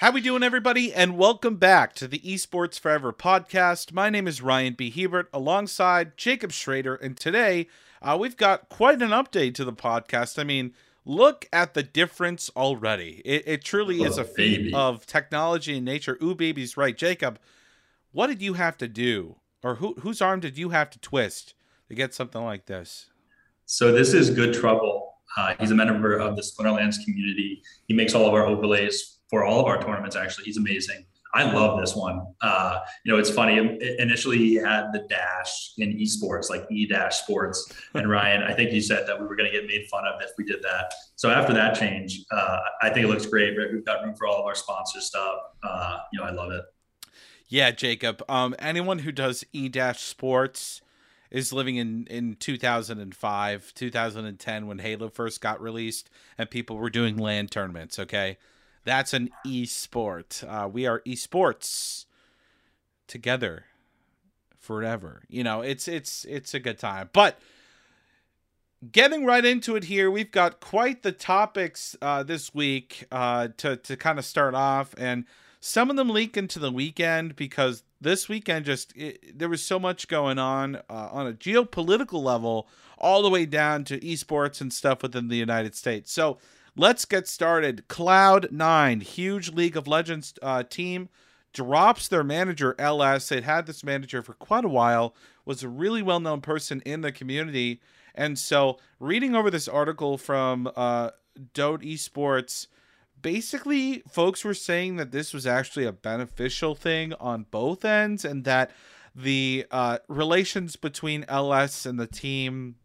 How we doing, everybody, and welcome back to the Esports Forever podcast. My name is Ryan B. Hebert, alongside Jacob Schrader, and today we've got quite an update to the podcast. I mean, look at the difference already. It truly is a feat of technology and nature. Ooh, baby's right. Jacob, what did you have to do, or whose arm did you have to twist to get something like this? So this is Good Trouble. He's a member of the Splinterlands community. He makes all of our overlays for all of our tournaments, actually. He's amazing. I love this one. It's funny. Initially, he had the dash in esports, like e-sports. And Ryan, I think he said that we were going to get made fun of if we did that. So after that change, I think it looks great. We've got room for all of our sponsor stuff. I love it. Yeah, Jacob. Anyone who does e-sports is living in 2005, 2010, when Halo first got released and people were doing LAN tournaments, okay? That's an e-sport. We are esports together forever. You know, it's a good time. But getting right into it here, we've got quite the topics this week to kind of start off. And some of them leak into the weekend because this weekend there was so much going on a geopolitical level all the way down to esports and stuff within the United States. So let's get started. Cloud9, huge League of Legends team, drops their manager, LS. It had this manager for quite a while, was a really well-known person in the community. And so reading over this article from Dode Esports, basically folks were saying that this was actually a beneficial thing on both ends and that the relations between LS and the team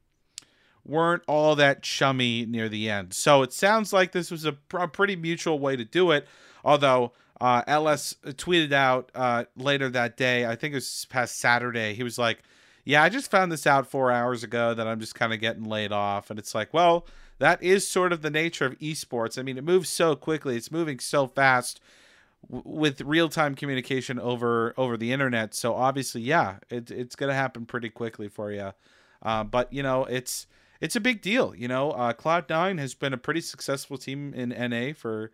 weren't all that chummy near the end. So it sounds like this was a pretty mutual way to do it. Although LS tweeted out later that day, I think it was past Saturday, he was like, yeah, I just found this out 4 hours ago that I'm just kind of getting laid off. And it's like, well, that is sort of the nature of esports. I mean, it moves so quickly. It's moving so fast with real-time communication over the internet. So obviously, yeah, it's going to happen pretty quickly for you. It's a big deal, you know. Cloud9 has been a pretty successful team in NA for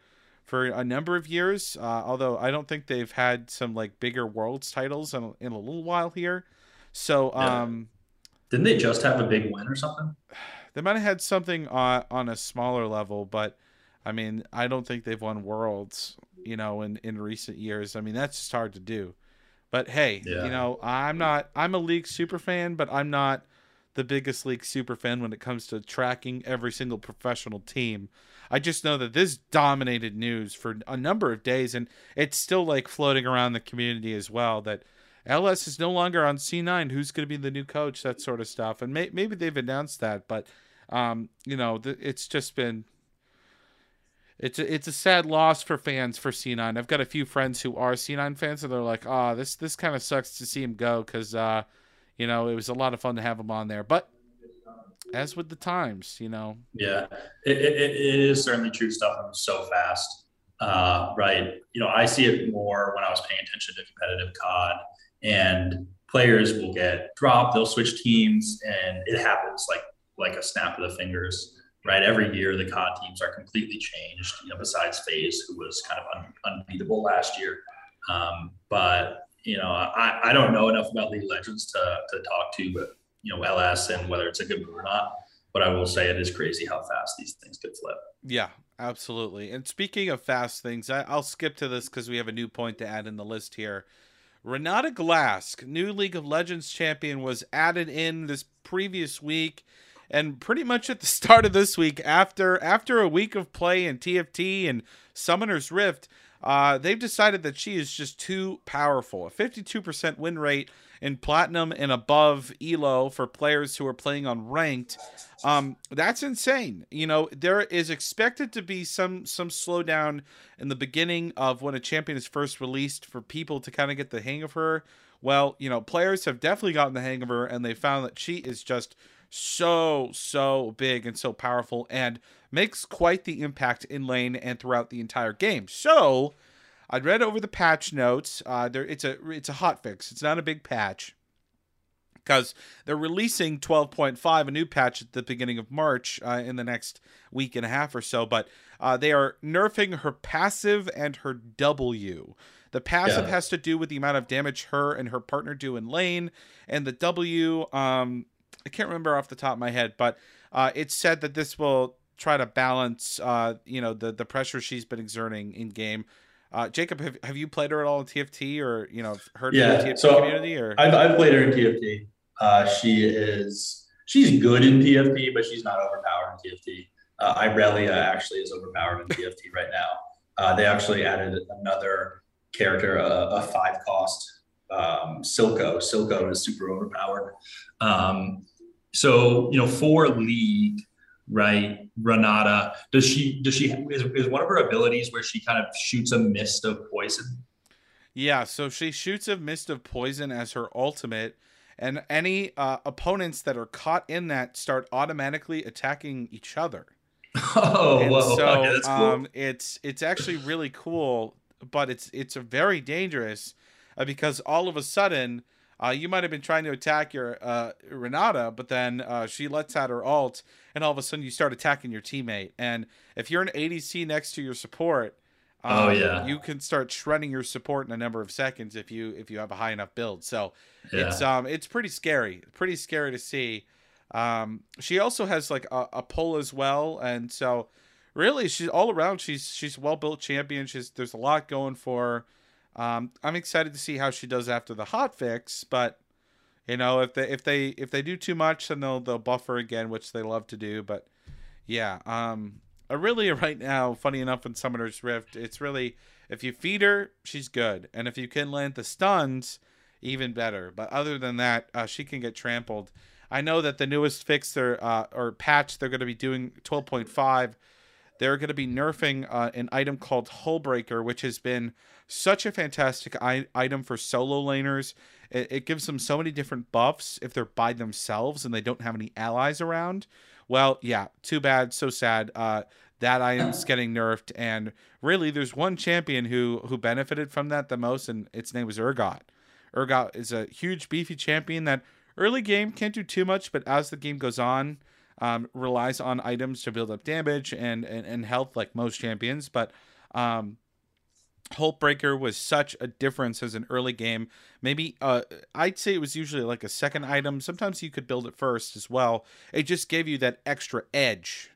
a number of years, although I don't think they've had some like bigger Worlds titles in a little while here. So, didn't they just have a big win or something? They might have had something on a smaller level, but I mean, I don't think they've won Worlds, you know, in recent years. I mean, that's just hard to do. But hey, yeah. You know, I'm a League super fan, but I'm not the biggest League super fan when it comes to tracking every single professional team. I just know that this dominated news for a number of days, and it's still like floating around the community as well that LS is no longer on C9. Who's going to be the new coach? That sort of stuff. And maybe they've announced that, but it's just been it's a sad loss for fans for C9. I've got a few friends who are C9 fans, and they're like, "Ah, this kind of sucks to see him go," because you know, it was a lot of fun to have him on there, but as with the times, you know. Yeah, it is certainly true. Stuff moves so fast, right? You know, I see it more when I was paying attention to competitive COD, and players will get dropped, they'll switch teams, and it happens like a snap of the fingers, right? Every year, the COD teams are completely changed, you know, besides FaZe, who was kind of unbeatable last year. But you know, I don't know enough about League of Legends to talk to, but, you know, LS and whether it's a good move or not. But I will say it is crazy how fast these things could flip. Yeah, absolutely. And speaking of fast things, I'll skip to this because we have a new point to add in the list here. Renata Glask, new League of Legends champion, was added in this previous week. And pretty much at the start of this week, after a week of play in TFT and Summoner's Rift, they've decided that she is just too powerful. A 52% win rate in platinum and above ELO for players who are playing on ranked. That's insane. You know, there is expected to be some slowdown in the beginning of when a champion is first released for people to kind of get the hang of her. Well, you know, players have definitely gotten the hang of her, and they found that she is just so big and so powerful and makes quite the impact in lane and throughout the entire game. So I read over the patch notes. It's a hot fix. It's not a big patch. because they're releasing 12.5, a new patch at the beginning of March in the next week and a half or so. But they are nerfing her passive and her W. The passive has to do with the amount of damage her and her partner do in lane, and the W, I can't remember off the top of my head, but it's said that this will try to balance, you know, the pressure she's been exerting in game. Jacob, have you played her at all in TFT, or, you know, heard of the TFT community? Or I've played her in TFT. She's good in TFT, but she's not overpowered in TFT. Irelia actually is overpowered in TFT right now. They actually added another character, a 5-cost Silco is super overpowered. So, you know, for League, right, Renata, is one of her abilities where she kind of shoots a mist of poison? Yeah, so she shoots a mist of poison as her ultimate, and any opponents that are caught in that start automatically attacking each other. Okay, that's cool. It's actually really cool, but it's a very dangerous because all of a sudden you might have been trying to attack your Renata, but then she lets out her ult, and all of a sudden you start attacking your teammate. And if you're an ADC next to your support, you can start shredding your support in a number of seconds if you have a high enough build. So it's pretty scary to see. She also has like a pull as well, and so really she's all around. She's a well-built champion. There's a lot going for her. I'm excited to see how she does after the hotfix, but you know, if they do too much, then they'll buff her again, which they love to do. But yeah, Irelia right now, funny enough, in Summoner's Rift, it's really, if you feed her, she's good, and if you can land the stuns, even better. But other than that, she can get trampled. I know that the newest fix or patch they're going to be doing 12.5. They're going to be nerfing an item called Hullbreaker, which has been such a fantastic item for solo laners. It gives them so many different buffs if they're by themselves and they don't have any allies around. Well, yeah, too bad, so sad. That item's getting nerfed, and really, there's one champion who benefited from that the most, and its name was Urgot. Urgot is a huge, beefy champion that early game can't do too much, but as the game goes on, relies on items to build up damage and health like most champions. But Hullbreaker was such a difference as an early game. Maybe I'd say it was usually like a second item. Sometimes you could build it first as well. It just gave you that extra edge.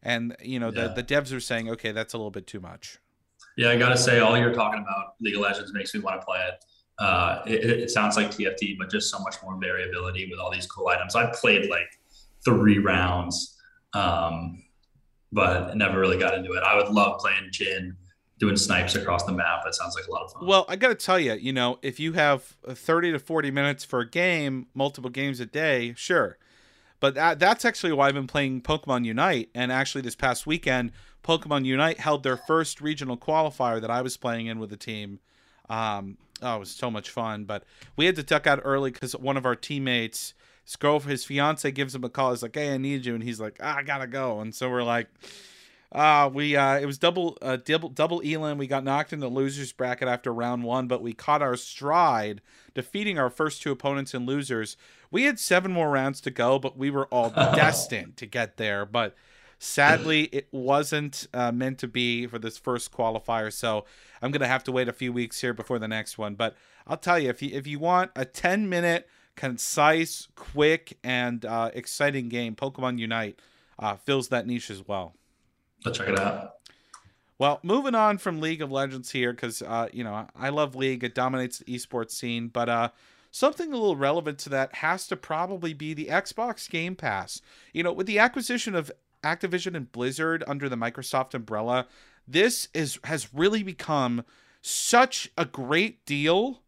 And, you know, the devs are saying, okay, that's a little bit too much. Yeah, I got to say, all you're talking about, League of Legends, makes me want to play it. It sounds like TFT, but just so much more variability with all these cool items. I've played like 3 rounds, but never really got into it. I would love playing Jhin, doing snipes across the map. That sounds like a lot of fun. Well, I got to tell you, you know, if you have 30 to 40 minutes for a game, multiple games a day, sure. But that's actually why I've been playing Pokemon Unite. And actually this past weekend, Pokemon Unite held their first regional qualifier that I was playing in with the team. It was so much fun, but we had to duck out early because one of our teammates, his fiance, gives him a call. He's like, "Hey, I need you," and he's like, "I gotta go." And so we're like, it was double Elan. We got knocked in the losers bracket after round 1, but we caught our stride, defeating our first 2 opponents in losers. We had 7 more rounds to go, but we were all destined to get there. But sadly, it wasn't meant to be for this first qualifier. So I'm gonna have to wait a few weeks here before the next one. But I'll tell you, if you want a 10-minute concise, quick, and exciting game, Pokemon Unite fills that niche as well. Let's check it out. Well, moving on from League of Legends here, because you know, I love League. It dominates the esports scene, but something a little relevant to that has to probably be the Xbox Game Pass. You know, with the acquisition of Activision and Blizzard under the Microsoft umbrella, this has really become such a great deal.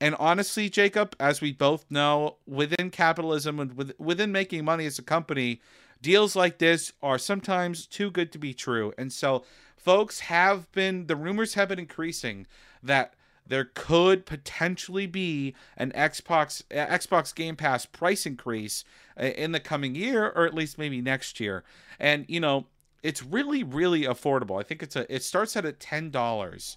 And honestly, Jacob, as we both know, within capitalism and within making money as a company, deals like this are sometimes too good to be true. And so folks the rumors have been increasing that there could potentially be an Xbox Game Pass price increase in the coming year, or at least maybe next year. And, you know, it's really, really affordable. I think it starts out at $10.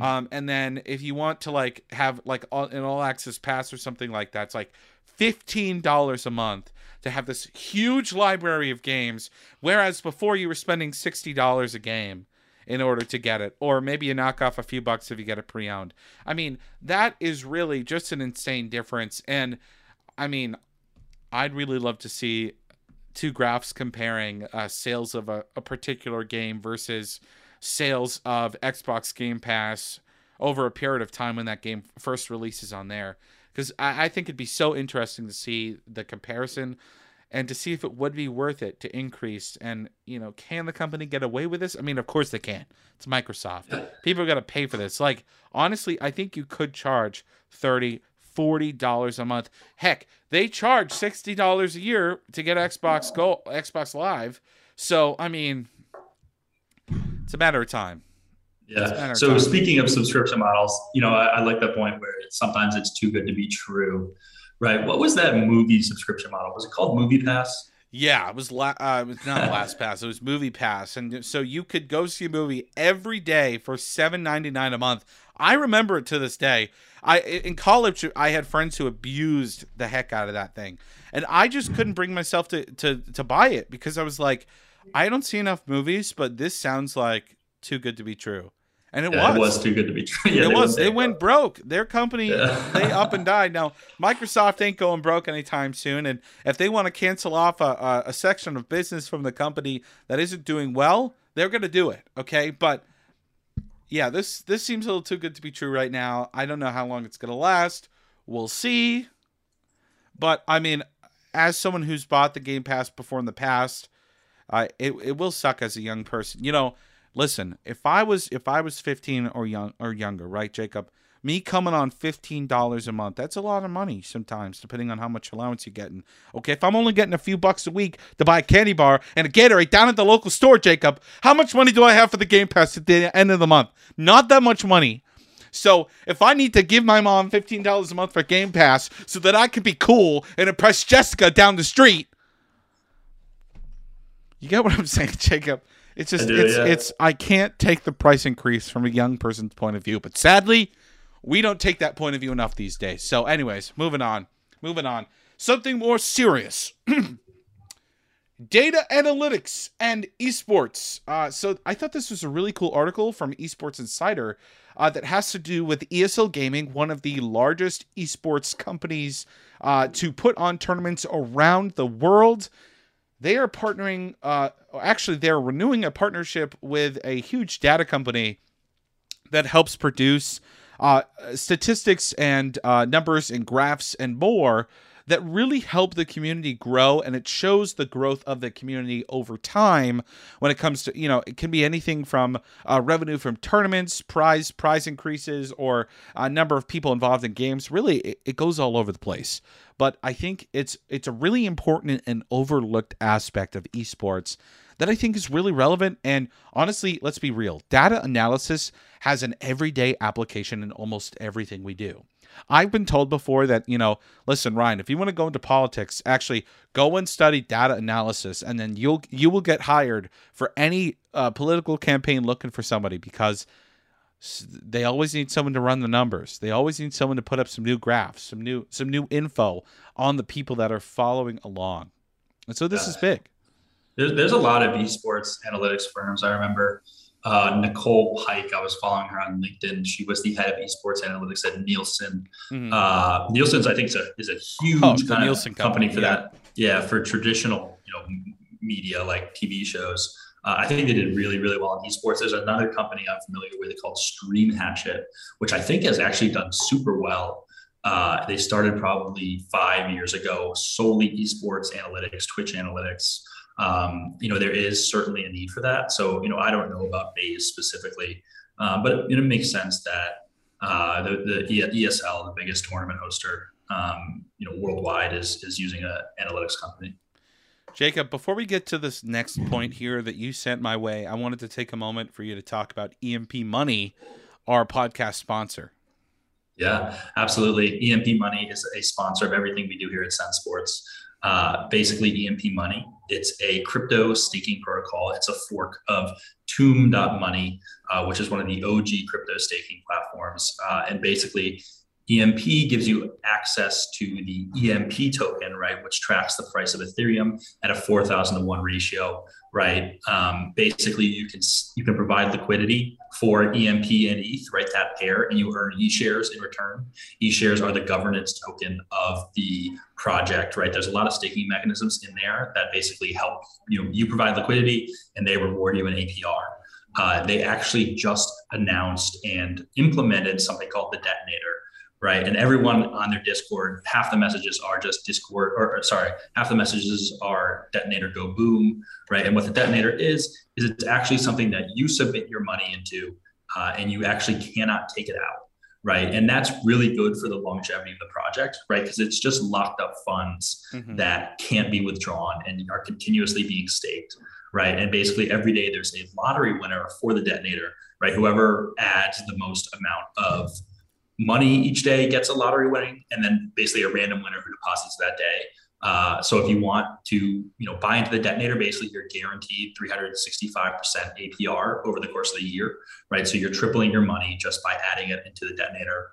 And then if you want to like have like an all access pass or something like that, it's like $15 a month to have this huge library of games, whereas before you were spending $60 a game in order to get it, or maybe you knock off a few bucks if you get it pre-owned. I mean, that is really just an insane difference. And I mean, I'd really love to see two graphs comparing sales of a particular game versus sales of Xbox Game Pass over a period of time when that game first releases on there. Because I think it'd be so interesting to see the comparison and to see if it would be worth it to increase. And, you know, can the company get away with this? I mean, of course they can. It's Microsoft. People are going to pay for this. Like, honestly, I think you could charge $30, $40 a month. Heck, they charge $60 a year to get Xbox Gold, Xbox Live. So, I mean, it's a matter of time. Yeah. So speaking of subscription models, you know, I like that point where sometimes it's too good to be true, right? What was that movie subscription model? Was it called Movie Pass? Yeah, it was not Last Pass. It was Movie Pass, and so you could go see a movie every day for $7.99 a month. I remember it to this day. In college, I had friends who abused the heck out of that thing, and I just couldn't bring myself to buy it because I was like, I don't see enough movies, but this sounds like too good to be true. And it was too good to be true. Yeah, they went broke. Their company, they up and died. Now, Microsoft ain't going broke anytime soon. And if they want to cancel off a section of business from the company that isn't doing well, they're going to do it. Okay. But yeah, this seems a little too good to be true right now. I don't know how long it's going to last. We'll see. But I mean, as someone who's bought the Game Pass before in the past, it will suck as a young person, you know. Listen, if I was 15 or younger, right, Jacob? Me coming on $15 a month, that's a lot of money sometimes, depending on how much allowance you're getting. Okay, if I'm only getting a few bucks a week to buy a candy bar and a Gatorade down at the local store, Jacob, how much money do I have for the Game Pass at the end of the month? Not that much money. So if I need to give my mom $15 a month for Game Pass so that I can be cool and impress Jessica down the street, you get what I'm saying, Jacob? It's just, I can't take the price increase from a young person's point of view, but sadly, we don't take that point of view enough these days. So anyways, moving on. Something more serious. Data analytics and esports. So I thought this was a really cool article from Esports Insider that has to do with ESL Gaming, one of the largest esports companies to put on tournaments around the world. They are partnering, they're renewing a partnership with a huge data company that helps produce statistics and numbers and graphs and more that really help the community grow. And it shows the growth of the community over time when it comes to, you know, it can be anything from revenue from tournaments, prize increases, or a number of people involved in games. Really, it goes all over the place. But I think it's a really important and overlooked aspect of esports that I think is really relevant. And honestly, let's be real. Data analysis has an everyday application in almost everything we do. I've been told before that, you know, listen, Ryan, if you want to go into politics, actually go and study data analysis, and then you will get hired for any political campaign looking for somebody, because they always need someone to run the numbers. They always need someone to put up some new graphs, some new info on the people that are following along. And so this is big. There's a lot of esports analytics firms. I remember Nicole Pike, I was following her on LinkedIn. She was the head of esports analytics at Nielsen. Mm-hmm. Nielsen's, I think, is a huge company for that. Yeah, for traditional, you know, media like TV shows. I think they did really, really well in esports. There's another company I'm familiar with called Stream Hatchet, which I think has actually done super well. They started probably 5 years ago, solely esports analytics, Twitch analytics. You know, there is certainly a need for that. So, you know, I don't know about Bayes specifically, but it makes sense that the ESL, the biggest tournament hoster, you know, worldwide is using an analytics company. Jacob, before we get to this next point here that you sent my way, I wanted to take a moment for you to talk about EMP Money, our podcast sponsor. Yeah, absolutely. EMP Money is a sponsor of everything we do here at ZenSports. Basically, EMP Money, it's a crypto staking protocol. It's a fork of Tomb.money, which is one of the OG crypto staking platforms. And basically, EMP gives you access to the EMP token, right, which tracks the price of Ethereum at a 4,000 to 1 ratio, right? Basically, you can provide liquidity for EMP and ETH, right, that pair, and you earn E shares in return. E shares are the governance token of the project, right? There's a lot of staking mechanisms in there that basically help you provide liquidity, and they reward you an APR. They actually just announced and implemented something called the detonator. Right. And everyone on their Discord, half the messages are just Discord, half the messages are detonator go boom. Right. And what the detonator is it's actually something that you submit your money into and you actually cannot take it out. Right. And that's really good for the longevity of the project. Right. Because it's just locked up funds that can't be withdrawn and are continuously being staked. Right. And basically every day there's a lottery winner for the detonator. Right. Whoever adds the most amount of money each day gets a lottery winning, and then basically a random winner who deposits that day. So if you want to, buy into the detonator, basically you're guaranteed 365% APR over the course of the year, right? So you're tripling your money just by adding it into the detonator.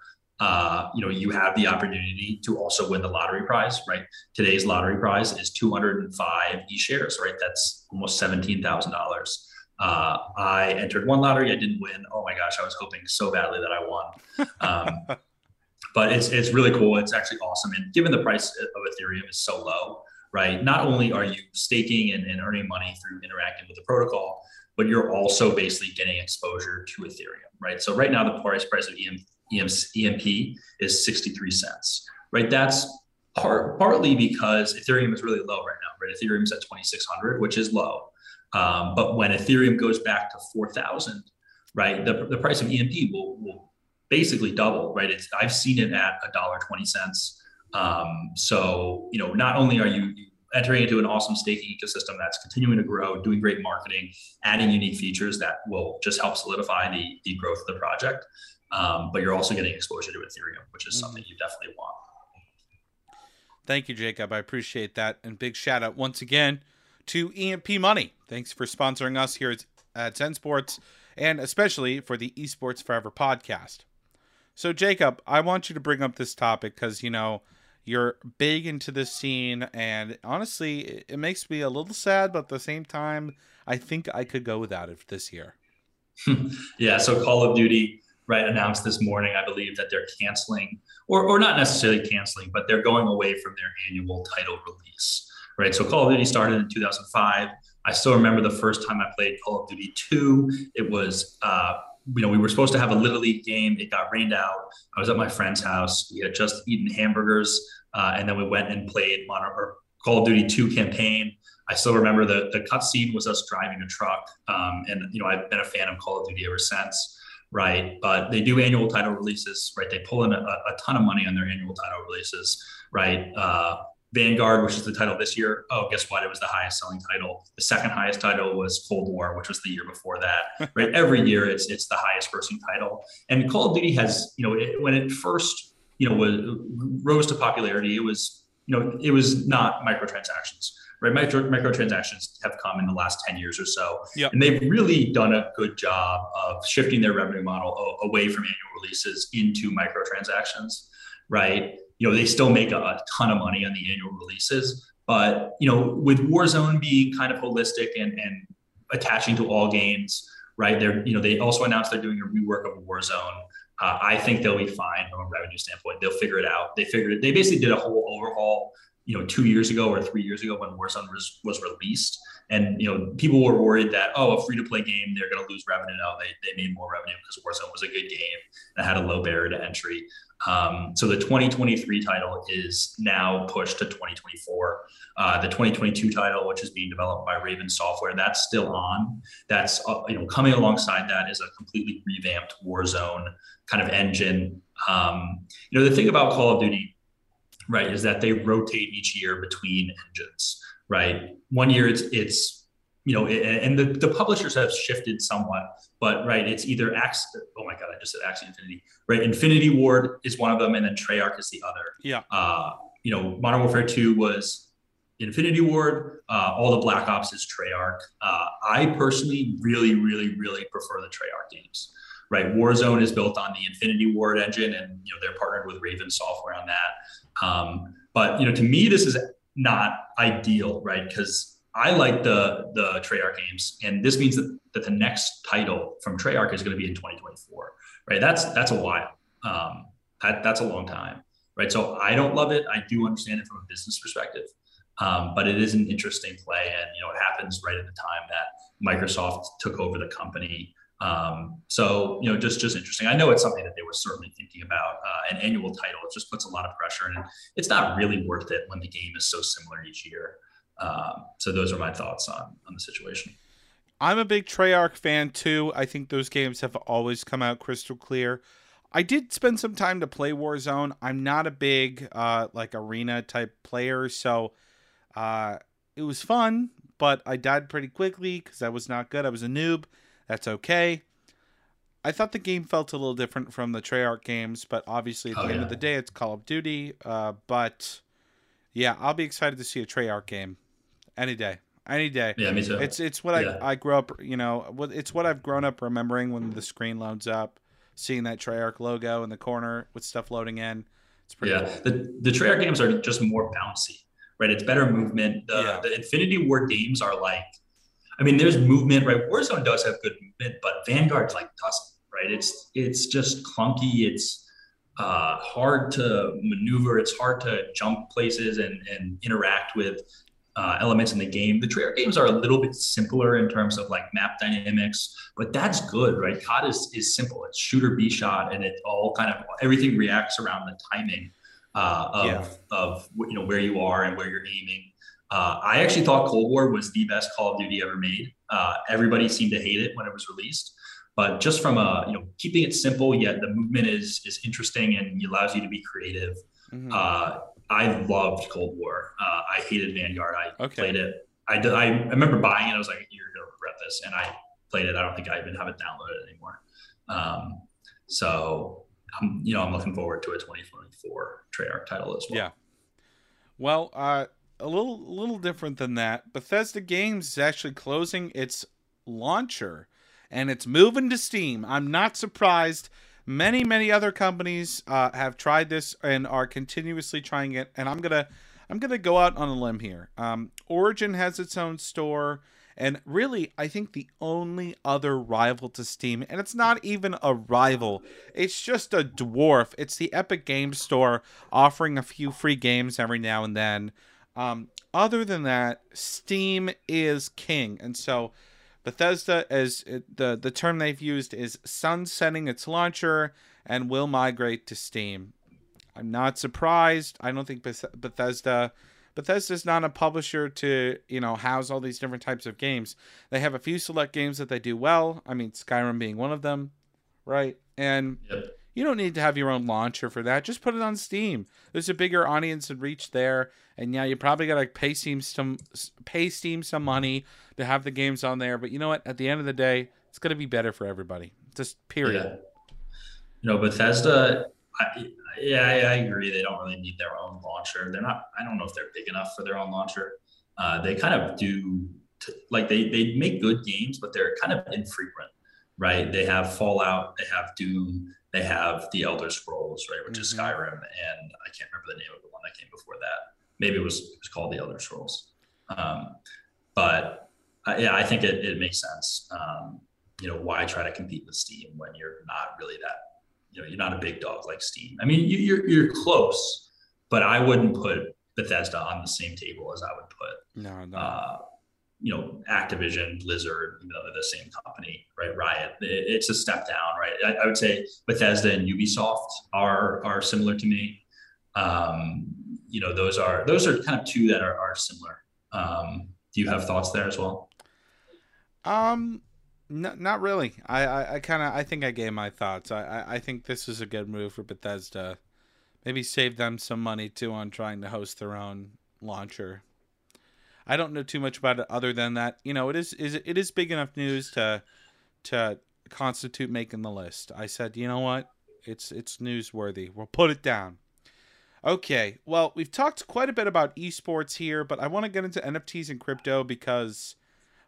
You have the opportunity to also win the lottery prize, right? Today's lottery prize is 205 E shares, right? That's almost $17,000. I entered one lottery. I didn't win. Oh my gosh. I was hoping so badly that I won. But it's really cool. It's actually awesome. And given the price of Ethereum is so low, right? Not only are you staking and earning money through interacting with the protocol, but you're also basically getting exposure to Ethereum, right? So right now the price of EMP is 63 cents, right? That's partly because Ethereum is really low right now, right? Ethereum's at 2,600, which is low. But when Ethereum goes back to 4,000, right, the price of EMP will basically double, right? I've seen it at $1.20. So not only are you entering into an awesome staking ecosystem that's continuing to grow, doing great marketing, adding unique features that will just help solidify the growth of the project, but you're also getting exposure to Ethereum, which is something you definitely want. Thank you, Jacob. I appreciate that. And big shout out once again to EMP Money. Thanks for sponsoring us here at Zen Sports, and especially for the Esports Forever podcast. So, Jacob, I want you to bring up this topic because, you're big into this scene, and honestly, it makes me a little sad, but at the same time, I think I could go without it this year. Yeah, so Call of Duty, right, announced this morning, I believe, that they're canceling, or not necessarily canceling, but they're going away from their annual title release. Right, so Call of Duty started in 2005. I still remember the first time I played Call of Duty 2. It was, we were supposed to have a Little League game. It got rained out. I was at my friend's house. We had just eaten hamburgers, and then we went and played Call of Duty 2 campaign. I still remember the cutscene was us driving a truck, and I've been a fan of Call of Duty ever since. Right, but they do annual title releases. Right, they pull in a ton of money on their annual title releases. Right. Vanguard, which is the title this year. Oh, guess what? It was the highest selling title. The second highest title was Cold War, which was the year before that, right? Every year it's the highest grossing title. And Call of Duty has, when it first, rose to popularity, it was not microtransactions, right? Microtransactions have come in the last 10 years or so. Yep. And they've really done a good job of shifting their revenue model away from annual releases into microtransactions, right? They still make a ton of money on the annual releases, but, with Warzone being kind of holistic and attaching to all games, right, they also announced they're doing a rework of Warzone. I think they'll be fine from a revenue standpoint. They'll figure it out. They basically did a whole overhaul, 2 years ago or 3 years ago when Warzone was released. And, people were worried that, a free-to-play game, they're going to lose revenue. No, they made more revenue because Warzone was a good game that had a low barrier to entry. So the 2023 title is now pushed to 2024. The 2022 title, which is being developed by Raven Software, that's still on. That's, coming alongside that is a completely revamped Warzone kind of engine. The thing about Call of Duty, right, is that they rotate each year between engines. Right. 1 year the publishers have shifted somewhat, but right. It's either I just said Axie Infinity, right. Infinity Ward is one of them. And then Treyarch is the other. Yeah. Modern Warfare 2 was Infinity Ward. All the Black Ops is Treyarch. I personally really, really, really prefer the Treyarch games. right? Warzone is built on the Infinity Ward engine, and you know they're partnered with Raven Software on that. But you know, to me, this is not ideal, right? Because I like the Treyarch games, and this means that the next title from Treyarch is going to be in 2024, right? That's a while. That's a long time, right? So I don't love it. I do understand it from a business perspective, but it is an interesting play, and you know it happens right at the time that Microsoft took over the company. So you know, just interesting. I know it's something that they were certainly thinking about. An annual title, it just puts a lot of pressure, and it's not really worth it when the game is so similar each year. So those are my thoughts on the situation. I'm a big Treyarch fan too. I think those games have always come out crystal clear. I did spend some time to play Warzone. I'm not a big like arena type player, so it was fun, but I died pretty quickly because I was not good. I was a noob. That's okay. I thought the game felt a little different from the Treyarch games, but obviously at the end of the day, it's Call of Duty. But yeah, I'll be excited to see a Treyarch game any day. Any day. Yeah, me too. It's what I grew up, you know. It's what I've grown up remembering when the screen loads up. Seeing that Treyarch logo in the corner with stuff loading in, it's pretty cool. The Treyarch games are just more bouncy, right? It's better movement. The Infinity Ward games are like, I mean, there's movement, right? Warzone does have good movement, but Vanguard's like doesn't, right? It's just clunky. It's hard to maneuver. It's hard to jump places and interact with elements in the game. The Treyarch games are a little bit simpler in terms of like map dynamics, but that's good, right? COD is simple. It's shooter B shot, and it all kind of everything reacts around the timing of you know where you are and where you're aiming. I actually thought Cold War was the best Call of Duty ever made. Everybody seemed to hate it when it was released, but just from a keeping it simple yet the movement is interesting and allows you to be creative. Mm-hmm. I loved Cold War. I hated Vanguard. I played it. I remember buying it. I was like, you're going to regret this. And I played it. I don't think I even have it downloaded anymore. So, I'm looking forward to a 2024 Treyarch title as well. Yeah. Well, a little different than that. Bethesda Games is actually closing its launcher, and it's moving to Steam. I'm not surprised. Many, many other companies have tried this and are continuously trying it. And I'm gonna go out on a limb here. Origin has its own store, and really, I think the only other rival to Steam, and it's not even a rival, it's just a dwarf. It's the Epic Games Store, offering a few free games every now and then. Other than that, Steam is king, and so Bethesda, as the term they've used, is sunsetting its launcher and will migrate to Steam. I'm not surprised. I don't think Bethesda's not a publisher to house all these different types of games. They have a few select games that they do well. I mean, Skyrim being one of them, right? And you don't need to have your own launcher for that. Just put it on Steam. There's a bigger audience and reach there. And yeah, you probably got to pay Steam some money to have the games on there. But you know what? At the end of the day, it's going to be better for everybody. Just period. Yeah. Bethesda, I agree. They don't really need their own launcher. They're not. I don't know if they're big enough for their own launcher. They kind of do. They make good games, but they're kind of infrequent, right? They have Fallout. They have Doom. They have the Elder Scrolls, right, which is Skyrim, and I can't remember the name of the one that came before that. Maybe it was called the Elder Scrolls. I think it makes sense. Why try to compete with Steam when you're not really that, you're not a big dog like Steam. I mean, you're close, but I wouldn't put Bethesda on the same table as I would put Activision, Blizzard, the same company, right? Riot. It's a step down, right? I would say Bethesda and Ubisoft are similar to me. Those are kind of two that are similar. Do you have thoughts there as well? Not really. I think I gave my thoughts. I think this is a good move for Bethesda. Maybe save them some money too on trying to host their own launcher. I don't know too much about it other than that, it is big enough news to constitute making the list. I said, you know what? It's newsworthy. We'll put it down. Okay. Well, we've talked quite a bit about esports here, but I want to get into NFTs and crypto because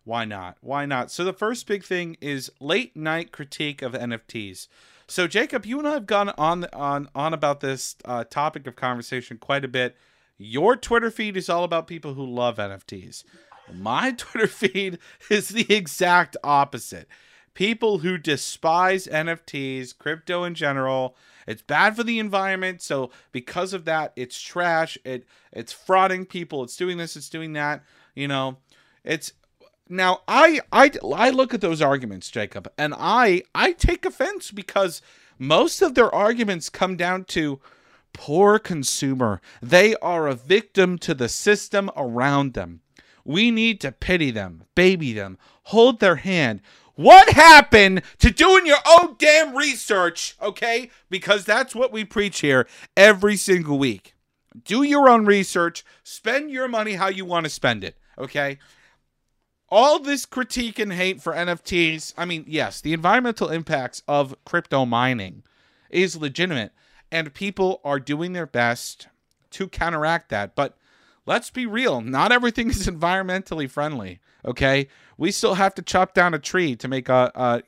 Why not? Why not? So the first big thing is late night critique of NFTs. So Jacob, you and I have gone on about this topic of conversation quite a bit. Your Twitter feed is all about people who love NFTs. My Twitter feed is the exact opposite. People who despise NFTs, crypto in general. It's bad for the environment. So because of that, it's trash. It's frauding people. It's doing this. It's doing that. You know, it's... Now, I look at those arguments, Jacob, and I take offense because most of their arguments come down to poor consumer. They are a victim to the system around them. We need to pity them, baby them, hold their hand. What happened to doing your own damn research, okay? Because that's what we preach here every single week. Do your own research. Spend your money how you want to spend it, okay? All this critique and hate for NFTs, I mean, yes, the environmental impacts of crypto mining is legitimate, and people are doing their best to counteract that. But let's be real, not everything is environmentally friendly, okay? We still have to chop down a tree to make a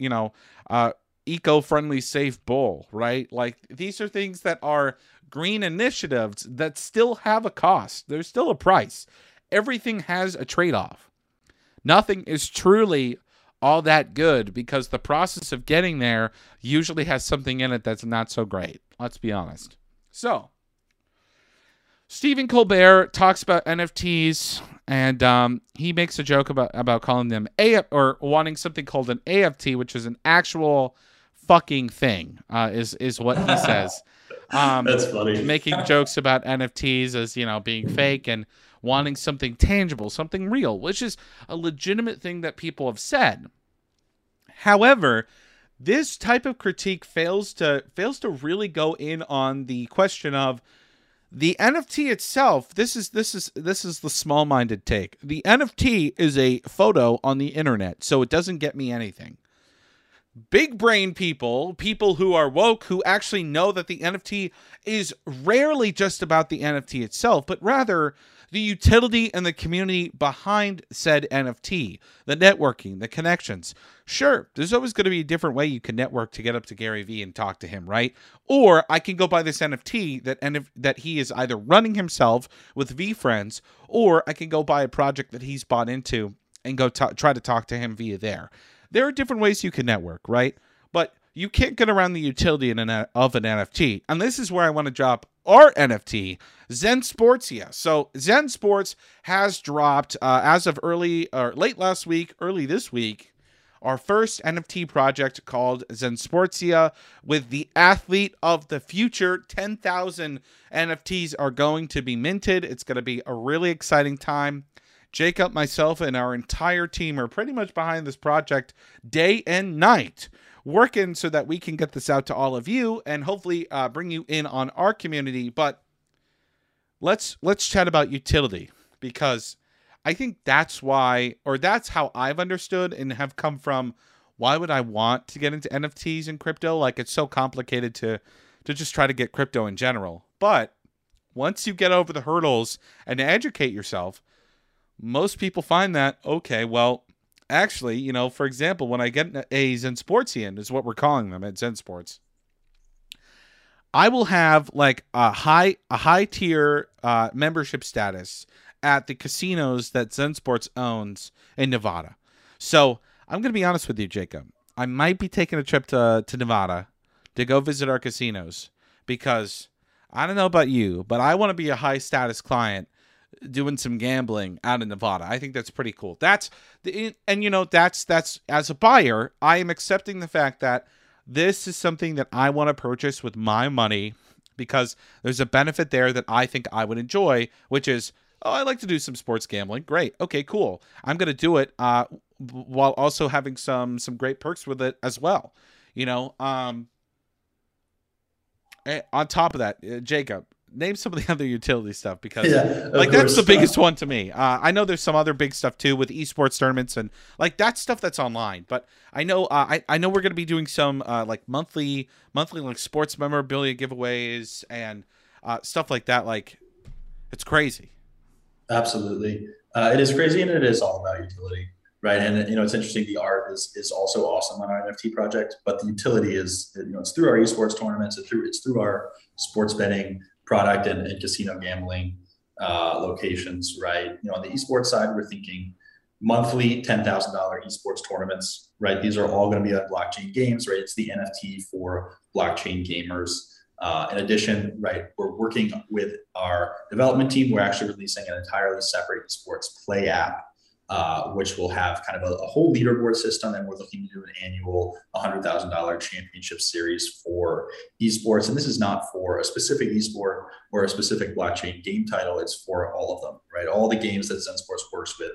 eco-friendly safe bowl, right? Like, these are things that are green initiatives that still have a cost. There's still a price. Everything has a trade-off. Nothing is truly all that good because the process of getting there usually has something in it that's not so great. Let's be honest. So, Stephen Colbert talks about NFTs, and he makes a joke about calling them wanting something called an AFT, which is an actual fucking thing, is what he says. That's funny. Making jokes about NFTs as, you know, being fake and wanting something tangible, something real, which is a legitimate thing that people have said. However, this type of critique fails to really go in on the question of the NFT itself. This is the small-minded take. The NFT is a photo on the internet, so it doesn't get me anything. Big brain people, people who are woke, who actually know that the NFT is rarely just about the NFT itself, but rather the utility and the community behind said NFT, the networking, the connections. Sure, there's always going to be a different way you can network to get up to Gary Vee and talk to him, right? Or I can go buy this NFT that he is either running himself with V friends, or I can go buy a project that he's bought into and go try to talk to him via there. There are different ways you can network, right? But you can't get around the utility of an NFT. And this is where I want to drop our NFT, ZenSportsia. So ZenSports has dropped, as of late last week, early this week, our first NFT project called ZenSportsia with the athlete of the future. 10,000 NFTs are going to be minted. It's going to be a really exciting time. Jacob, myself, and our entire team are pretty much behind this project day and night, working so that we can get this out to all of you and hopefully bring you in on our community. But let's chat about utility, because I think that's why, or that's how I've understood and have come from, why would I want to get into NFTs and crypto? Like, it's so complicated to just try to get crypto in general. But once you get over the hurdles and educate yourself, most people find that, okay, well, actually, you know, for example, when I get a ZenSportsian, is what we're calling them at ZenSports, I will have like a high tier membership status at the casinos that ZenSports owns in Nevada. So I'm going to be honest with you, Jacob. I might be taking a trip to Nevada to go visit our casinos, because I don't know about you, but I want to be a high status client doing some gambling out in Nevada. I think that's pretty cool. That's as a buyer, I am accepting the fact that this is something that I want to purchase with my money, because there's a benefit there that I think I would enjoy, which is, oh, I like to do some sports gambling. Great. Okay, cool. I'm going to do it while also having some great perks with it as well. You know, on top of that, Jacob, name some of the other utility stuff, because that's the biggest one to me. I know there's some other big stuff too with esports tournaments and like that stuff that's online, but I know I know we're going to be doing some like monthly like sports memorabilia giveaways and stuff like that. Like, it's crazy. Absolutely. It is crazy, and it is all about utility. right? And, you know, it's interesting, the art is also awesome on our NFT project, but the utility is, you know, it's through our esports tournaments, it's through our sports betting product and casino gambling locations, right? You know, on the esports side, we're thinking monthly $10,000 esports tournaments, right? These are all going to be on blockchain games, right? It's the NFT for blockchain gamers. In addition, right, we're working with our development team. We're actually releasing an entirely separate esports play app, which will have kind of a whole leaderboard system. And we're looking to do an annual $100,000 championship series for esports. And this is not for a specific esport or a specific blockchain game title. It's for all of them, right? All the games that ZenSports works with,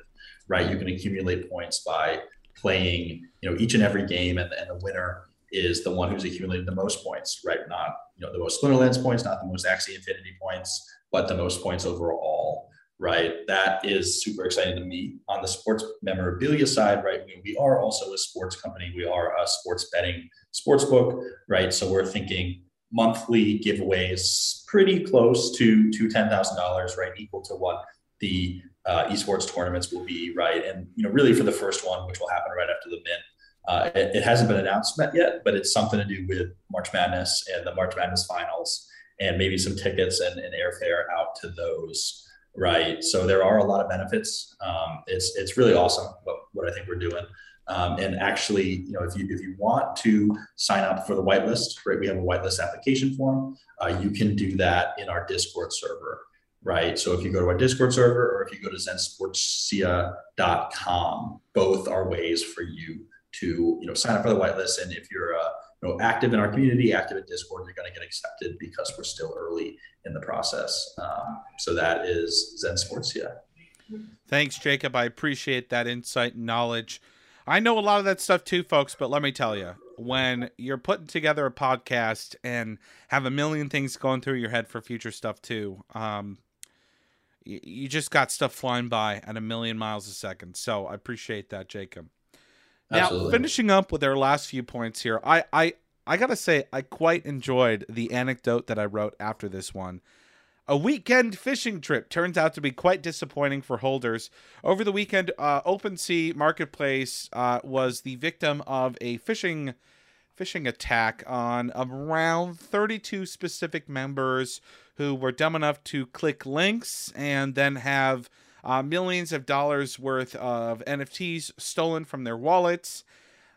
right? You can accumulate points by playing, you know, each and every game, and the winner is the one who's accumulated the most points, right? Not, you know, the most Splinterlands points, not the most Axie Infinity points, but the most points overall, right? That is super exciting to me. On the sports memorabilia side, right, we are also a sports company. We are a sports betting sports book, right? So we're thinking monthly giveaways pretty close to $10,000, right? Equal to what the esports tournaments will be, right? And, you know, really for the first one, which will happen right after the Mint, it hasn't been announced yet, but it's something to do with March Madness and the March Madness finals, and maybe some tickets and airfare out to those, right? So there are a lot of benefits. It's really awesome what I think we're doing. And actually, you know, if you want to sign up for the whitelist, right, we have a whitelist application form. You can do that in our Discord server, right? So if you go to our Discord server or if you go to ZenSportsia.com, both are ways for you to, you know, sign up for the whitelist. And if you're you know, active in our community, active in Discord, you're going to get accepted because we're still early in the process. So that is ZenSportsia. Thanks, Jacob. I appreciate that insight and knowledge. I know a lot of that stuff too, folks, but let me tell you, when you're putting together a podcast and have a million things going through your head for future stuff too, you just got stuff flying by at a million miles a second. So I appreciate that, Jacob. Now, absolutely. Finishing up with our last few points here, I got to say, I quite enjoyed the anecdote that I wrote after this one. A weekend fishing trip turns out to be quite disappointing for holders. Over the weekend, OpenSea Marketplace was the victim of a phishing attack on around 32 specific members who were dumb enough to click links and then have millions of dollars worth of NFTs stolen from their wallets.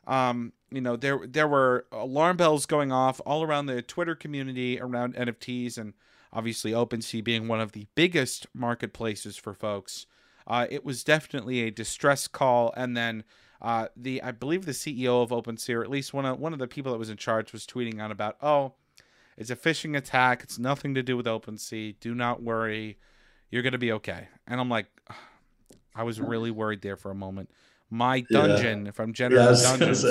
You know, there were alarm bells going off all around the Twitter community around NFTs, and obviously OpenSea being one of the biggest marketplaces for folks. It was definitely a distress call. And then I believe the CEO of OpenSea, or at least one of the people that was in charge, was tweeting on about, oh, it's a phishing attack. It's nothing to do with OpenSea. Do not worry. You're going to be okay. And I'm like, I was really worried there for a moment. My dungeon, yeah. From General Dungeons,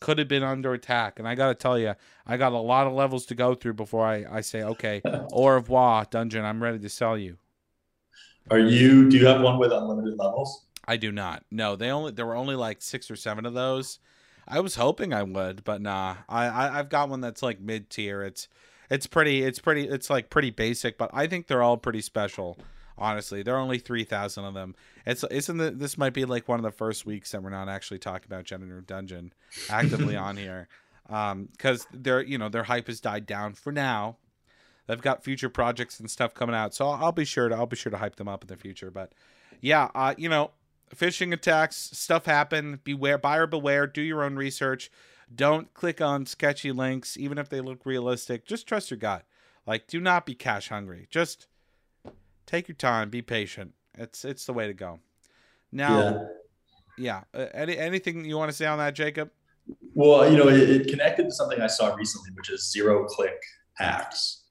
could have been under attack. And I got to tell you, I got a lot of levels to go through before I say, okay, au revoir, dungeon. I'm ready to sell you. Do you have one with unlimited levels? I do not. No, there were only like 6 or 7 of those. I was hoping I would, but nah, I've got one that's like mid tier. It's like pretty basic, but I think they're all pretty special. Honestly, there are only 3,000 of them. This might be like one of the first weeks that we're not actually talking about Gender Dungeon actively on here, because their hype has died down for now. They've got future projects and stuff coming out, so I'll be sure to hype them up in the future. But yeah, phishing attacks, stuff happen. Beware, buyer beware. Do your own research. Don't click on sketchy links, even if they look realistic. Just trust your gut. Like, do not be cash hungry. Just take your time, be patient. It's the way to go. Now, yeah. Anything you want to say on that, Jacob? Well, you know, it connected to something I saw recently, which is zero-click hacks.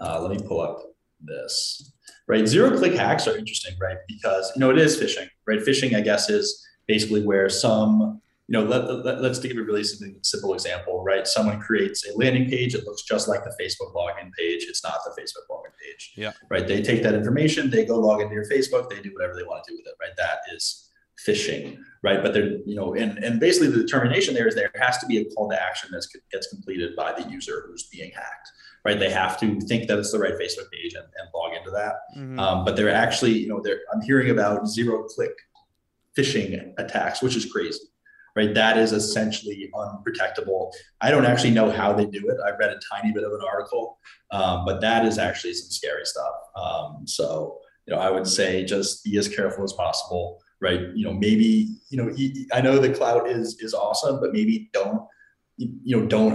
Let me pull up this. Right, zero-click hacks are interesting, right? Because, you know, it is phishing, right? Phishing, I guess, is basically where some, you know, let's give a really simple example, right? Someone creates a landing page. It looks just like the Facebook login page. It's not the Facebook login page. Yeah. Right. They take that information. They go log into your Facebook. They do whatever they want to do with it. Right. That is phishing. Right. But they're, you know, and basically the determination there is there has to be a call to action that gets completed by the user who's being hacked. Right. They have to think that it's the right Facebook page and log into that. Mm-hmm. But they're actually, you know, I'm hearing about zero click phishing attacks, which is crazy, right? That is essentially unprotectable. I don't actually know how they do it. I read a tiny bit of an article, but that is actually some scary stuff. So, you know, I would say just be as careful as possible, right? You know, maybe, you know, I know the cloud is awesome, but maybe don't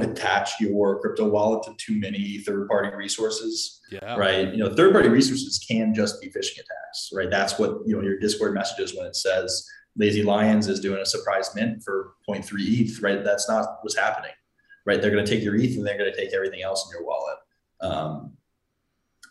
attach your crypto wallet to too many third-party resources, right? You know, third-party resources can just be phishing attacks, right? That's what, you know, your Discord messages when it says Lazy Lions is doing a surprise mint for 0.3 ETH, right? That's not what's happening, right? They're going to take your ETH and they're going to take everything else in your wallet.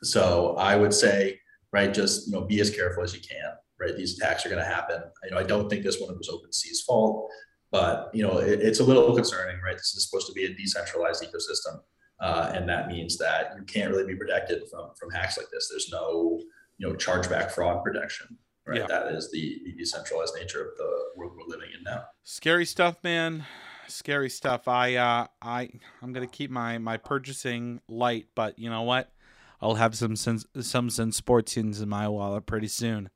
So I would say, right, just, you know, be as careful as you can, right? These attacks are going to happen. You know, I don't think this one was OpenSea's fault, but, you know, it's a little concerning, right? This is supposed to be a decentralized ecosystem. And that means that you can't really be protected from hacks like this. There's no, you know, chargeback fraud protection, right? Yeah. That is the decentralized nature of the world we're living in now. Scary stuff, man. Scary stuff. I'm going to keep my purchasing light, but you know what? I'll have some ZenSportians in my wallet pretty soon.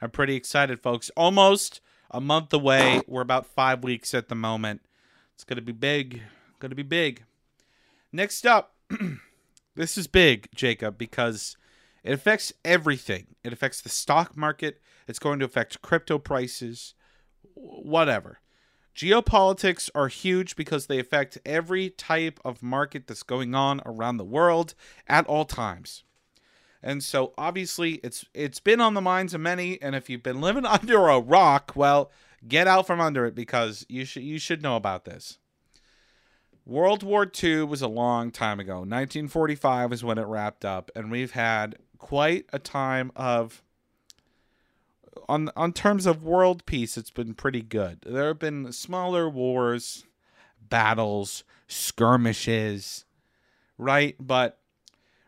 I'm pretty excited, folks. Almost a month away. We're about 5 weeks at the moment. It's going to be big. Going to be big. Next up, this is big, Jacob, because it affects everything. It affects the stock market. It's going to affect crypto prices, whatever. Geopolitics are huge because they affect every type of market that's going on around the world at all times. And so obviously it's been on the minds of many, and if you've been living under a rock, well, get out from under it because you should know about this. World War II was a long time ago. 1945 is when it wrapped up, and we've had quite a time of on terms of world peace, it's been pretty good. There have been smaller wars, battles, skirmishes, right? But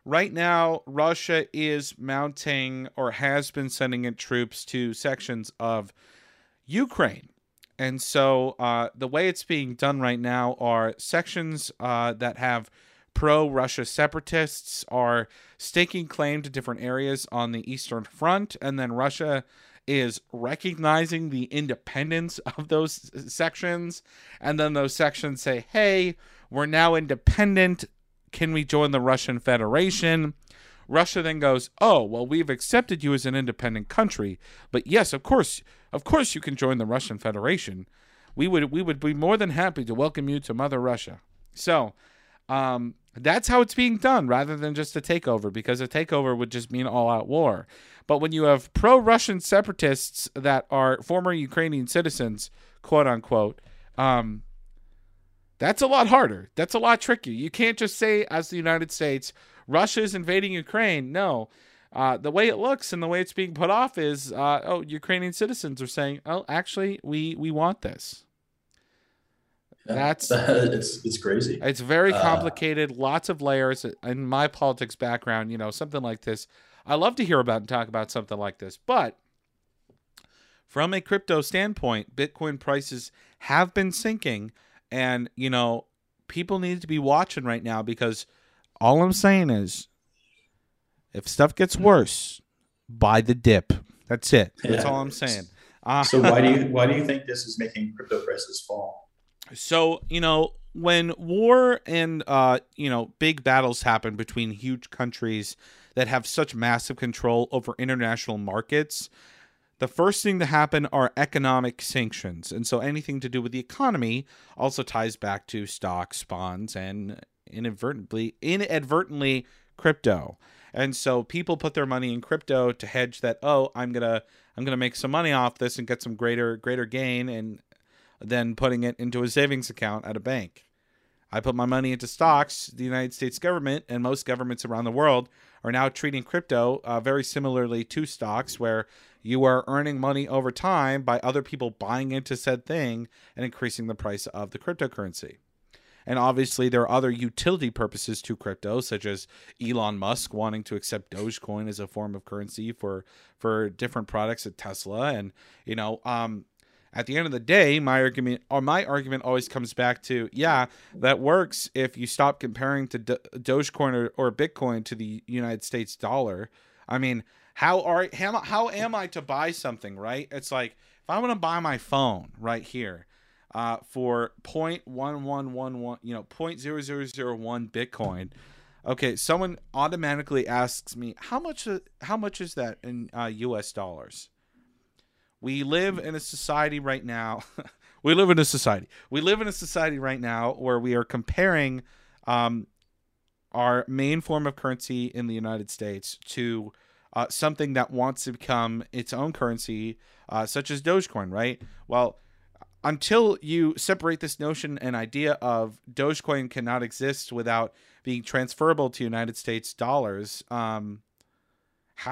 right now, Russia is mounting or has been sending in troops to sections of Ukraine. And so the way it's being done right now are sections that have pro-Russia separatists are staking claim to different areas on the Eastern Front. And then Russia is recognizing the independence of those sections. And then those sections say, hey, we're now independent. Can we join the Russian Federation? Russia then goes, oh, well, we've accepted you as an independent country, but yes, of course you can join the Russian Federation. We would be more than happy to welcome you to Mother Russia. So that's how it's being done rather than just a takeover, because a takeover would just mean all-out war. But when you have pro-Russian separatists that are former Ukrainian citizens, quote-unquote, that's a lot harder. That's a lot trickier. You can't just say, as the United States, Russia is invading Ukraine. No. The way it looks and the way it's being put off is, Ukrainian citizens are saying, oh, actually, we want this. Yeah, that's it's crazy. It's very complicated, lots of layers. In my politics background, you know, something like this, I love to hear about and talk about something like this. But from a crypto standpoint, Bitcoin prices have been sinking. And, you know, people need to be watching right now because all I'm saying is if stuff gets worse, buy the dip. That's it. That's all I'm saying. So why do you think this is making crypto prices fall? So, you know, when war and, you know, big battles happen between huge countries that have such massive control over international markets, the first thing to happen are economic sanctions. And so anything to do with the economy also ties back to stocks, bonds, and inadvertently crypto. And so people put their money in crypto to hedge that, oh, I'm gonna make some money off this and get some greater gain, and then putting it into a savings account at a bank. I put my money into stocks. The United States government and most governments around the world are now treating crypto very similarly to stocks, where you are earning money over time by other people buying into said thing and increasing the price of the cryptocurrency. And obviously there are other utility purposes to crypto, such as Elon Musk wanting to accept Dogecoin as a form of currency for different products at Tesla. And, you know, at the end of the day, my argument always comes back to, yeah, that works if you stop comparing to Dogecoin or Bitcoin to the United States dollar. I mean, How am I to buy something, right? It's like, if I want to buy my phone right here for 0.1111, you know, 0.0001 Bitcoin. Okay, someone automatically asks me, how much is that in US dollars? We live in a society right now. We live in a society right now where we are comparing our main form of currency in the United States to something that wants to become its own currency, such as Dogecoin, right? Well, until you separate this notion and idea of Dogecoin cannot exist without being transferable to United States dollars, how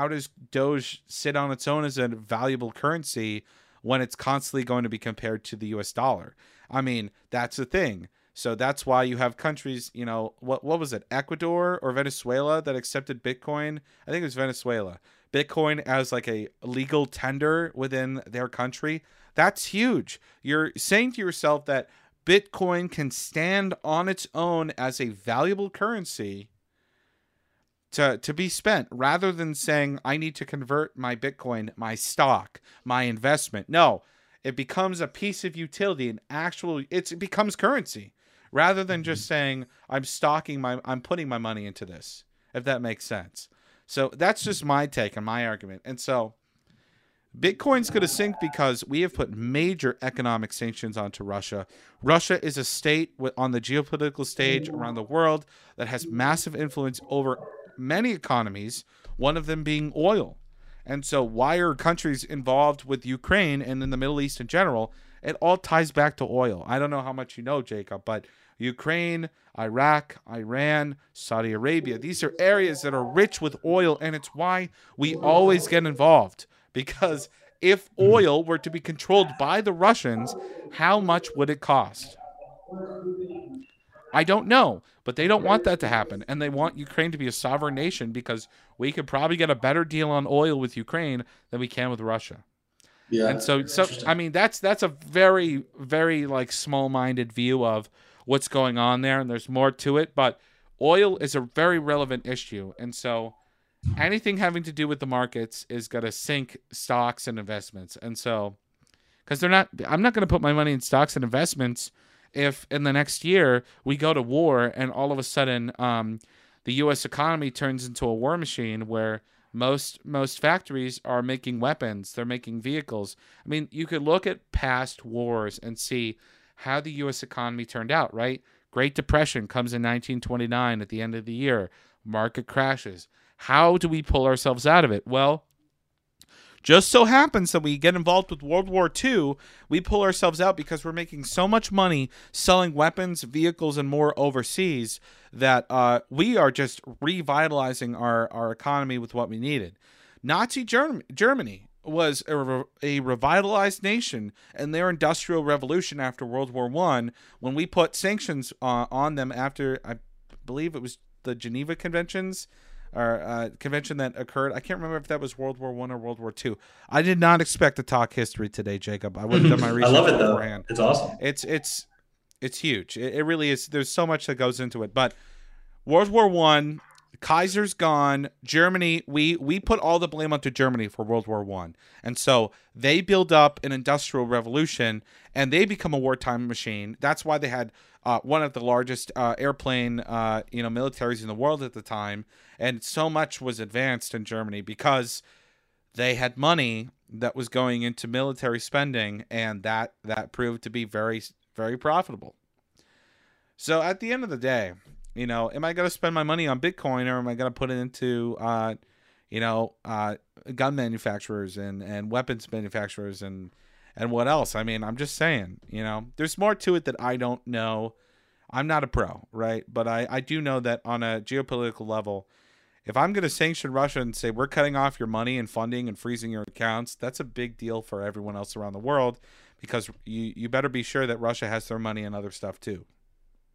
does Doge sit on its own as a valuable currency when it's constantly going to be compared to the US dollar? I mean, that's the thing. So that's why you have countries, you know, what was it, Ecuador or Venezuela that accepted Bitcoin? I think it was Venezuela. Bitcoin as like a legal tender within their country. That's huge. You're saying to yourself that Bitcoin can stand on its own as a valuable currency to be spent, rather than saying, I need to convert my Bitcoin, my stock, my investment. No, it becomes a piece of utility, an actual, it becomes currency. Rather than just saying, I'm putting my money into this, if that makes sense. So that's just my take and my argument. And so Bitcoin's going to sink because we have put major economic sanctions onto Russia. Russia is a state on the geopolitical stage around the world that has massive influence over many economies, one of them being oil. And so why are countries involved with Ukraine and in the Middle East in general? It all ties back to oil. I don't know how much you know, Jacob, but Ukraine, Iraq, Iran, Saudi Arabia, these are areas that are rich with oil, and it's why we always get involved. Because if oil were to be controlled by the Russians, how much would it cost? I don't know, but they don't want that to happen, and they want Ukraine to be a sovereign nation because we could probably get a better deal on oil with Ukraine than we can with Russia. Yeah. And so I mean, that's a very, very like small-minded view of what's going on there, and there's more to it, but oil is a very relevant issue. And so anything having to do with the markets is going to sink stocks and investments. And so, because I'm not going to put my money in stocks and investments if in the next year we go to war and all of a sudden the U.S. economy turns into a war machine where most factories are making weapons, they're making vehicles. I mean, you could look at past wars and see how the U.S. economy turned out, right? Great Depression comes in 1929 at the end of the year. Market crashes. How do we pull ourselves out of it? Well, just so happens that we get involved with World War II, we pull ourselves out because we're making so much money selling weapons, vehicles, and more overseas that we are just revitalizing our economy with what we needed. Nazi Germany was a revitalized nation in their industrial revolution after World War I, when we put sanctions on them after, I believe it was the Geneva Conventions, or convention that occurred. I can't remember if that was World War I or World War II. I did not expect to talk history today, Jacob. I would have done my research. I love it beforehand. Though. It's awesome. It's huge. It really is. There's so much that goes into it. But World War I, Kaiser's gone. Germany, we put all the blame onto Germany for World War I. And so they build up an industrial revolution, and they become a wartime machine. That's why they had one of the largest airplane militaries in the world at the time. And so much was advanced in Germany because they had money that was going into military spending, and that proved to be very, very profitable. So at the end of the day, you know, am I going to spend my money on Bitcoin, or am I going to put it into, gun manufacturers and weapons manufacturers and what else? I mean, I'm just saying, you know, there's more to it that I don't know. I'm not a pro, right? But I do know that on a geopolitical level, if I'm going to sanction Russia and say we're cutting off your money and funding and freezing your accounts, that's a big deal for everyone else around the world, because you better be sure that Russia has their money and other stuff too.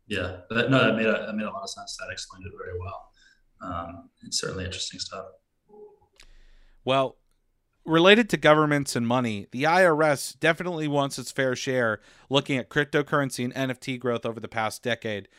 Yeah, that made a lot of sense. That explained it very well. It's certainly interesting stuff. Well, related to governments and money, the IRS definitely wants its fair share looking at cryptocurrency and NFT growth over the past decade.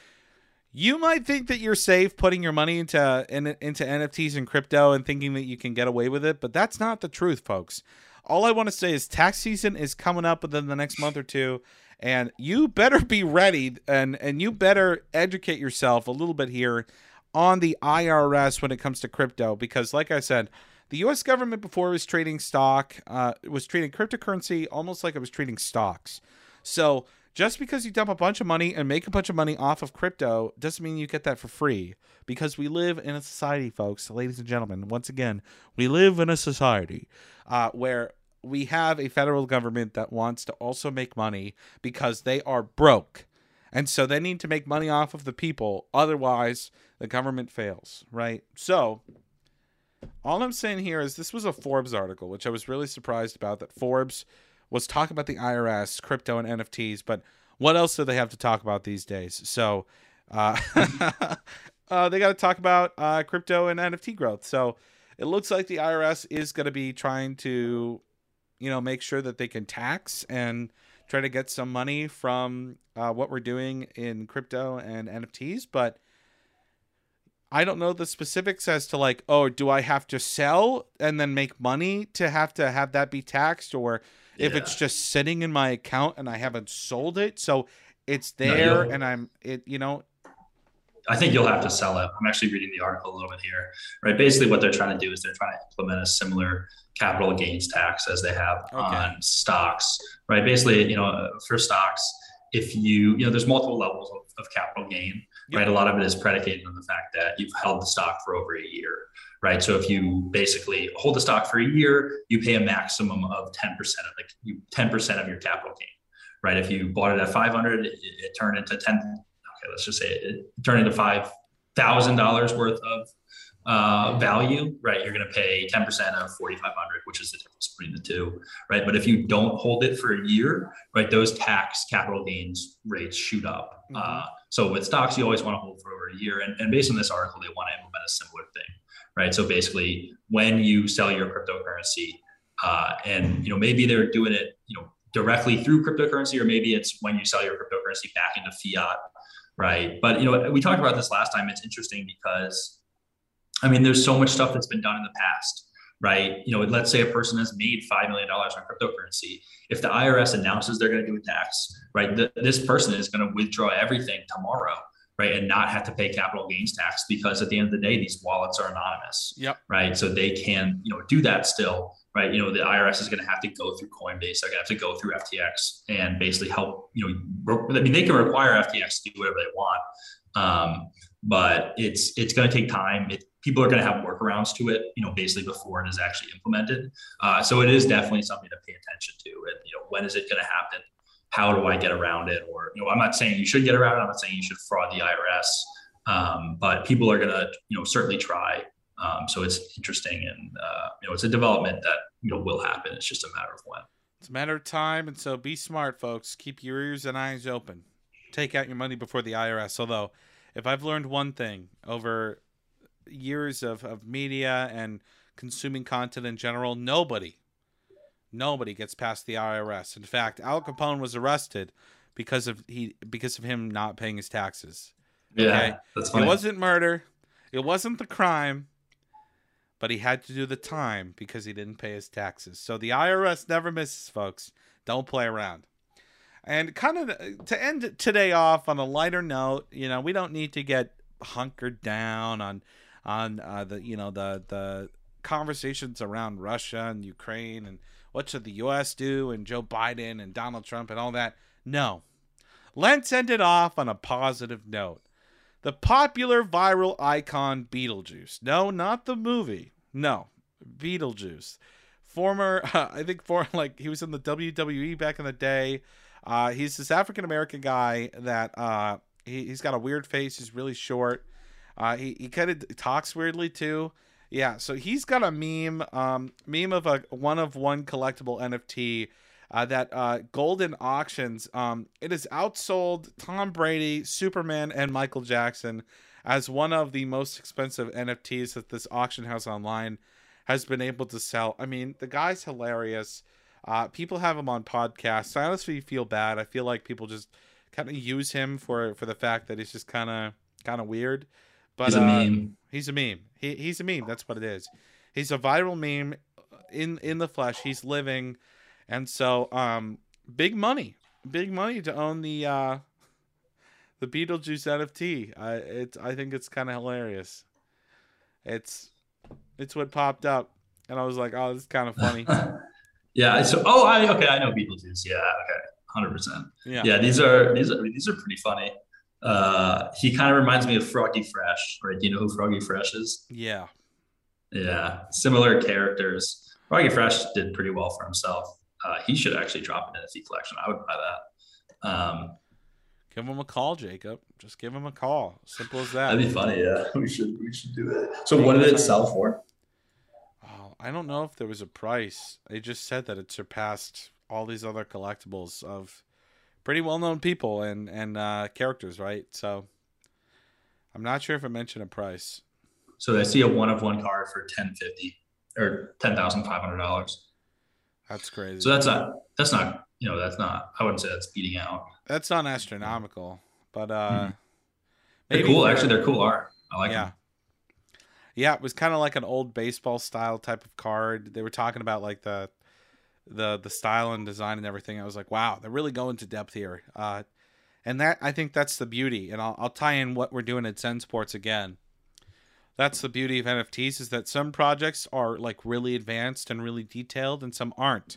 You might think that you're safe putting your money into NFTs and crypto and thinking that you can get away with it, but that's not the truth, folks. All I want to say is tax season is coming up within the next month or two, and you better be ready, and you better educate yourself a little bit here on the IRS when it comes to crypto, because like I said, the U.S. government before was trading stock, was treating cryptocurrency almost like it was treating stocks. So just because you dump a bunch of money and make a bunch of money off of crypto doesn't mean you get that for free, because we live in a society, folks, ladies and gentlemen. Once again, we live in a society where we have a federal government that wants to also make money because they are broke. And so they need to make money off of the people. Otherwise, the government fails, right? So all I'm saying here is this was a Forbes article, which I was really surprised about, that Forbes was talking about the IRS, crypto, and NFTs, but what else do they have to talk about these days? So they got to talk about crypto and NFT growth. So it looks like the IRS is going to be trying to, you know, make sure that they can tax and try to get some money from what we're doing in crypto and NFTs, but I don't know the specifics as to like, oh, do I have to sell and then make money to have that be taxed, or if it's just sitting in my account and I haven't sold it, so it's there and you know. I think you'll have to sell it. I'm actually reading the article a little bit here, right? Basically what they're trying to do is they're trying to implement a similar capital gains tax as they have on stocks, right? Basically, you know, for stocks, if you, you know, there's multiple levels of capital gain, right? A lot of it is predicated on the fact that you've held the stock for over a year, right? So if you basically hold the stock for a year, you pay a maximum of 10% of 10% of your capital gain, right? If you bought it at 500, it turned into 10. Okay, let's just say it turned into $5,000 worth of value, right? You're going to pay 10% of 4,500, which is the difference between the two, right? But if you don't hold it for a year, right, those tax capital gains rates shoot up. So with stocks, you always want to hold for over a year. And based on this article, they want to implement a similar thing, right? So basically when you sell your cryptocurrency and, you know, maybe they're doing it, you know, directly through cryptocurrency, or maybe it's when you sell your cryptocurrency back into fiat, right? But, you know, we talked about this last time. It's interesting because, I mean, there's so much stuff that's been done in the past, right? You know, let's say a person has made $5 million on cryptocurrency. If the IRS announces they're going to do a tax, right, this person is going to withdraw everything tomorrow, right, and not have to pay capital gains tax, because at the end of the day, these wallets are anonymous, right? So they can, you know, do that still, right? You know, the IRS is going to have to go through Coinbase. They're going to have to go through FTX and basically help, you know, I mean, they can require FTX to do whatever they want, but it's going to take time. People are going to have workarounds to it, you know, basically before it is actually implemented. So it is definitely something to pay attention to. And, you know, when is it going to happen? How do I get around it? Or, you know, I'm not saying you should get around it. I'm not saying you should fraud the IRS, but people are going to, you know, certainly try. So it's interesting. And, you know, it's a development that, you know, will happen. It's just a matter of when. It's a matter of time. And so be smart, folks. Keep your ears and eyes open. Take out your money before the IRS. Although if I've learned one thing over years of media and consuming content in general, nobody gets past the IRS. In fact, Al Capone was arrested because of him not paying his taxes. That's funny. It wasn't murder, it wasn't the crime, but he had to do the time because he didn't pay his taxes. So the IRS never misses, folks. Don't play around. And kind of to end today off on a lighter note, you know, we don't need to get hunkered down on the, you know, the conversations around Russia and Ukraine and what should the U.S. do and Joe Biden and Donald Trump and all that. No, let's end it off on a positive note. The popular viral icon Beetlejuice. No, not the movie. No, Beetlejuice. He was in the WWE back in the day. He's this African-American guy that, he's got a weird face. He's really short. He kind of talks weirdly too. Yeah. So he's got a meme of a one-of-one collectible NFT that Golden Auctions. It has outsold Tom Brady, Superman, and Michael Jackson as one of the most expensive NFTs that this auction house online has been able to sell. I mean, the guy's hilarious. People have him on podcasts. I honestly feel bad. I feel like people just kind of use him for the fact that he's just kind of kind of weird. But he's a meme. He's a meme. He's a meme. That's what it is. He's a viral meme in the flesh. He's living. And so big money to own the Beetlejuice NFT. I think it's kind of hilarious. It's what popped up, and I was like, oh, this is kind of funny. Yeah. So, I know Beetlejuice. Yeah. Okay. 100%. Yeah. Yeah. These are pretty funny. He kind of reminds me of Froggy Fresh, right? Do you know who Froggy Fresh is? Yeah. Yeah. Similar characters. Froggy Fresh did pretty well for himself. He should actually drop an NFT collection. I would buy that. Give him a call, Jacob. Just give him a call. Simple as that. That'd be funny. Yeah, we should do that. So, what did it sell for? Oh, I don't know if there was a price. They just said that it surpassed all these other collectibles of pretty well-known people and characters, right? So, I'm not sure if it mentioned a price. So I see a one-of-one card for $10.50 or $10,500. That's crazy. So that's not. I wouldn't say that's beating out. That's not astronomical, but maybe they're cool. Actually, they're cool art. I like them. Yeah, it was kind of like an old baseball style type of card. They were talking about like the style and design and everything. I was like, wow, they're really going to depth here. And that, I think that's the beauty. And I'll tie in what we're doing at Zen Sports again. That's the beauty of NFTs, is that some projects are like really advanced and really detailed and some aren't.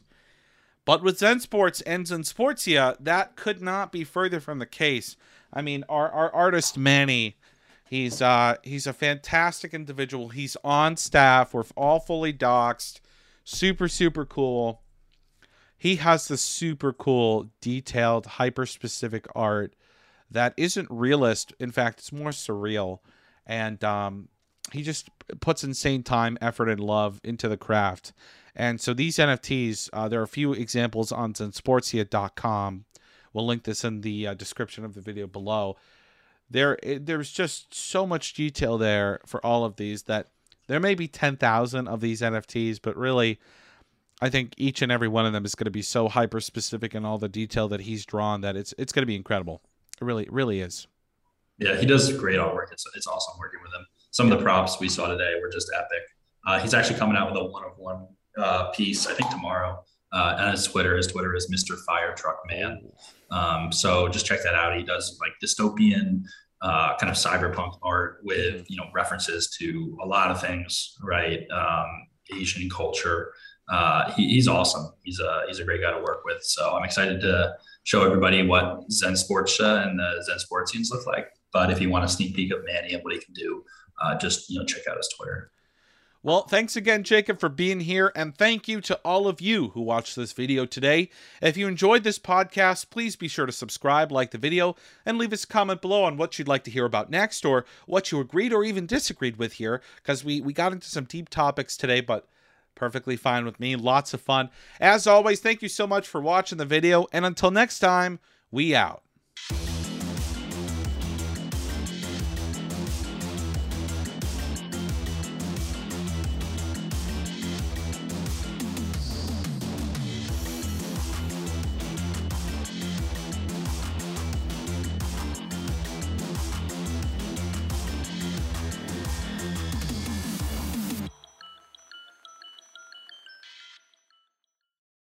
But with ZenSports and ZenSportsia, that could not be further from the case. I mean, our artist Manny, he's a fantastic individual. He's on staff. We're all fully doxed. Super, super cool. He has the super cool, detailed, hyper-specific art that isn't realist. In fact, it's more surreal. And he just puts insane time, effort, and love into the craft. And so these NFTs, there are a few examples on ZenSportsia.com. We'll link this in the description of the video below. There's just so much detail there for all of these that there may be 10,000 of these NFTs, but really, I think each and every one of them is going to be so hyper-specific in all the detail that he's drawn that it's going to be incredible. It really is. Yeah, he does great artwork. It's awesome working with him. Some of the props we saw today were just epic. He's actually coming out with a one-of-one piece, I think, tomorrow. And his Twitter is Mr. Firetruckman. So just check that out. He does like dystopian kind of cyberpunk art with references to a lot of things, right? Asian culture. He's awesome. He's a great guy to work with. So I'm excited to show everybody what ZenSportsia and the ZenSports teams look like. But if you want a sneak peek of Manny and what he can do, just check out his Twitter. Well, thanks again, Jacob, for being here, and thank you to all of you who watched this video today. If you enjoyed this podcast, please be sure to subscribe, like the video, and leave us a comment below on what you'd like to hear about next, or what you agreed or even disagreed with here, because we got into some deep topics today, but perfectly fine with me. Lots of fun. As always, thank you so much for watching the video, and until next time, we out.